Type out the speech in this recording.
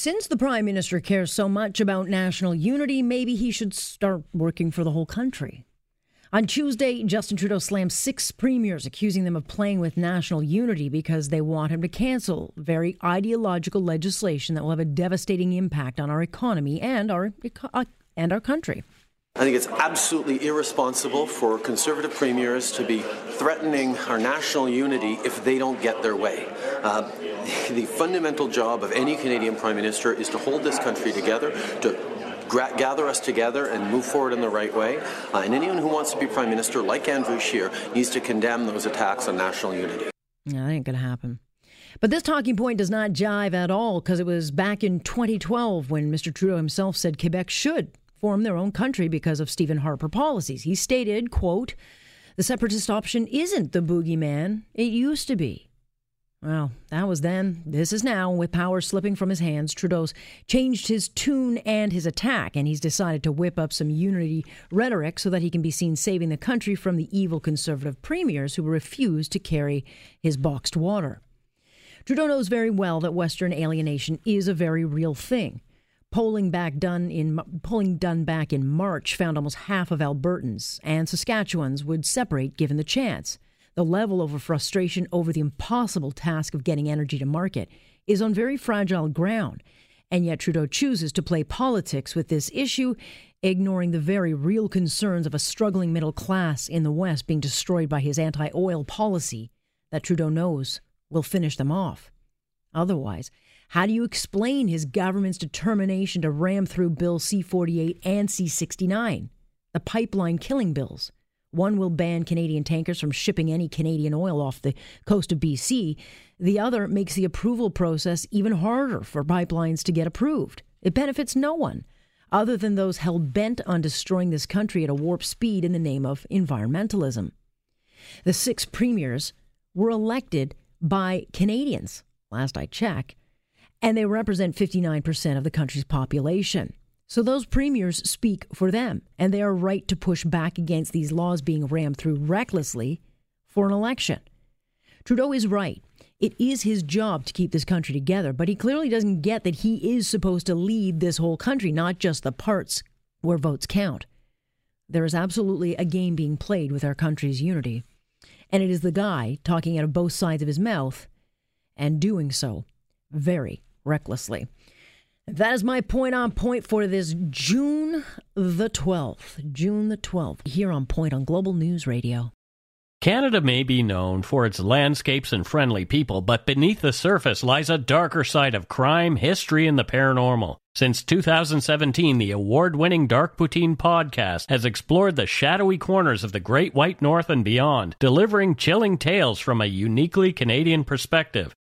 Since the Prime Minister cares so much about national unity, maybe he should start working for the whole country. On Tuesday, Justin Trudeau slammed 6 premiers, accusing them of playing with national unity because they want him to cancel very ideological legislation that will have a devastating impact on our economy and our country. I think it's absolutely irresponsible for Conservative premiers to be threatening our national unity if they don't get their way. The fundamental job of any Canadian Prime Minister is to hold this country together, to gather us together and move forward in the right way. And anyone who wants to be Prime Minister, like Andrew Scheer, needs to condemn those attacks on national unity. No, that ain't going to happen. But this talking point does not jive at all, because it was back in 2012 when Mr. Trudeau himself said Quebec should form their own country because of Stephen Harper policies. He stated, quote, "The separatist option isn't the boogeyman. It used to be." Well, that was then. This is now. With power slipping from his hands, Trudeau's changed his tune and his attack, and he's decided to whip up some unity rhetoric so that he can be seen saving the country from the evil Conservative premiers who refuse to carry his boxed water. Trudeau knows very well that Western alienation is a very real thing. Polling done back in March found almost half of Albertans and Saskatchewans would separate given the chance. The level of frustration over the impossible task of getting energy to market is on very fragile ground. And yet Trudeau chooses to play politics with this issue, ignoring the very real concerns of a struggling middle class in the West being destroyed by his anti-oil policy that Trudeau knows will finish them off. Otherwise, how do you explain his government's determination to ram through Bill C-48 and C-69, the pipeline killing bills? One will ban Canadian tankers from shipping any Canadian oil off the coast of BC. The other makes the approval process even harder for pipelines to get approved. It benefits no one other than those hell-bent on destroying this country at a warp speed in the name of environmentalism. The 6 premiers were elected by Canadians, last I checked, and they represent 59% of the country's population. So those premiers speak for them, and they are right to push back against these laws being rammed through recklessly for an election. Trudeau is right. It is his job to keep this country together, but he clearly doesn't get that he is supposed to lead this whole country, not just the parts where votes count. There is absolutely a game being played with our country's unity, and it is the guy talking out of both sides of his mouth and doing so very recklessly. That is my point on point for this June the 12th. June the 12th, here on Point on Global News Radio. Canada may be known for its landscapes and friendly people, but beneath the surface lies a darker side of crime, history, and the paranormal. Since 2017, the award-winning Dark Poutine podcast has explored the shadowy corners of the Great White North and beyond, delivering chilling tales from a uniquely Canadian perspective.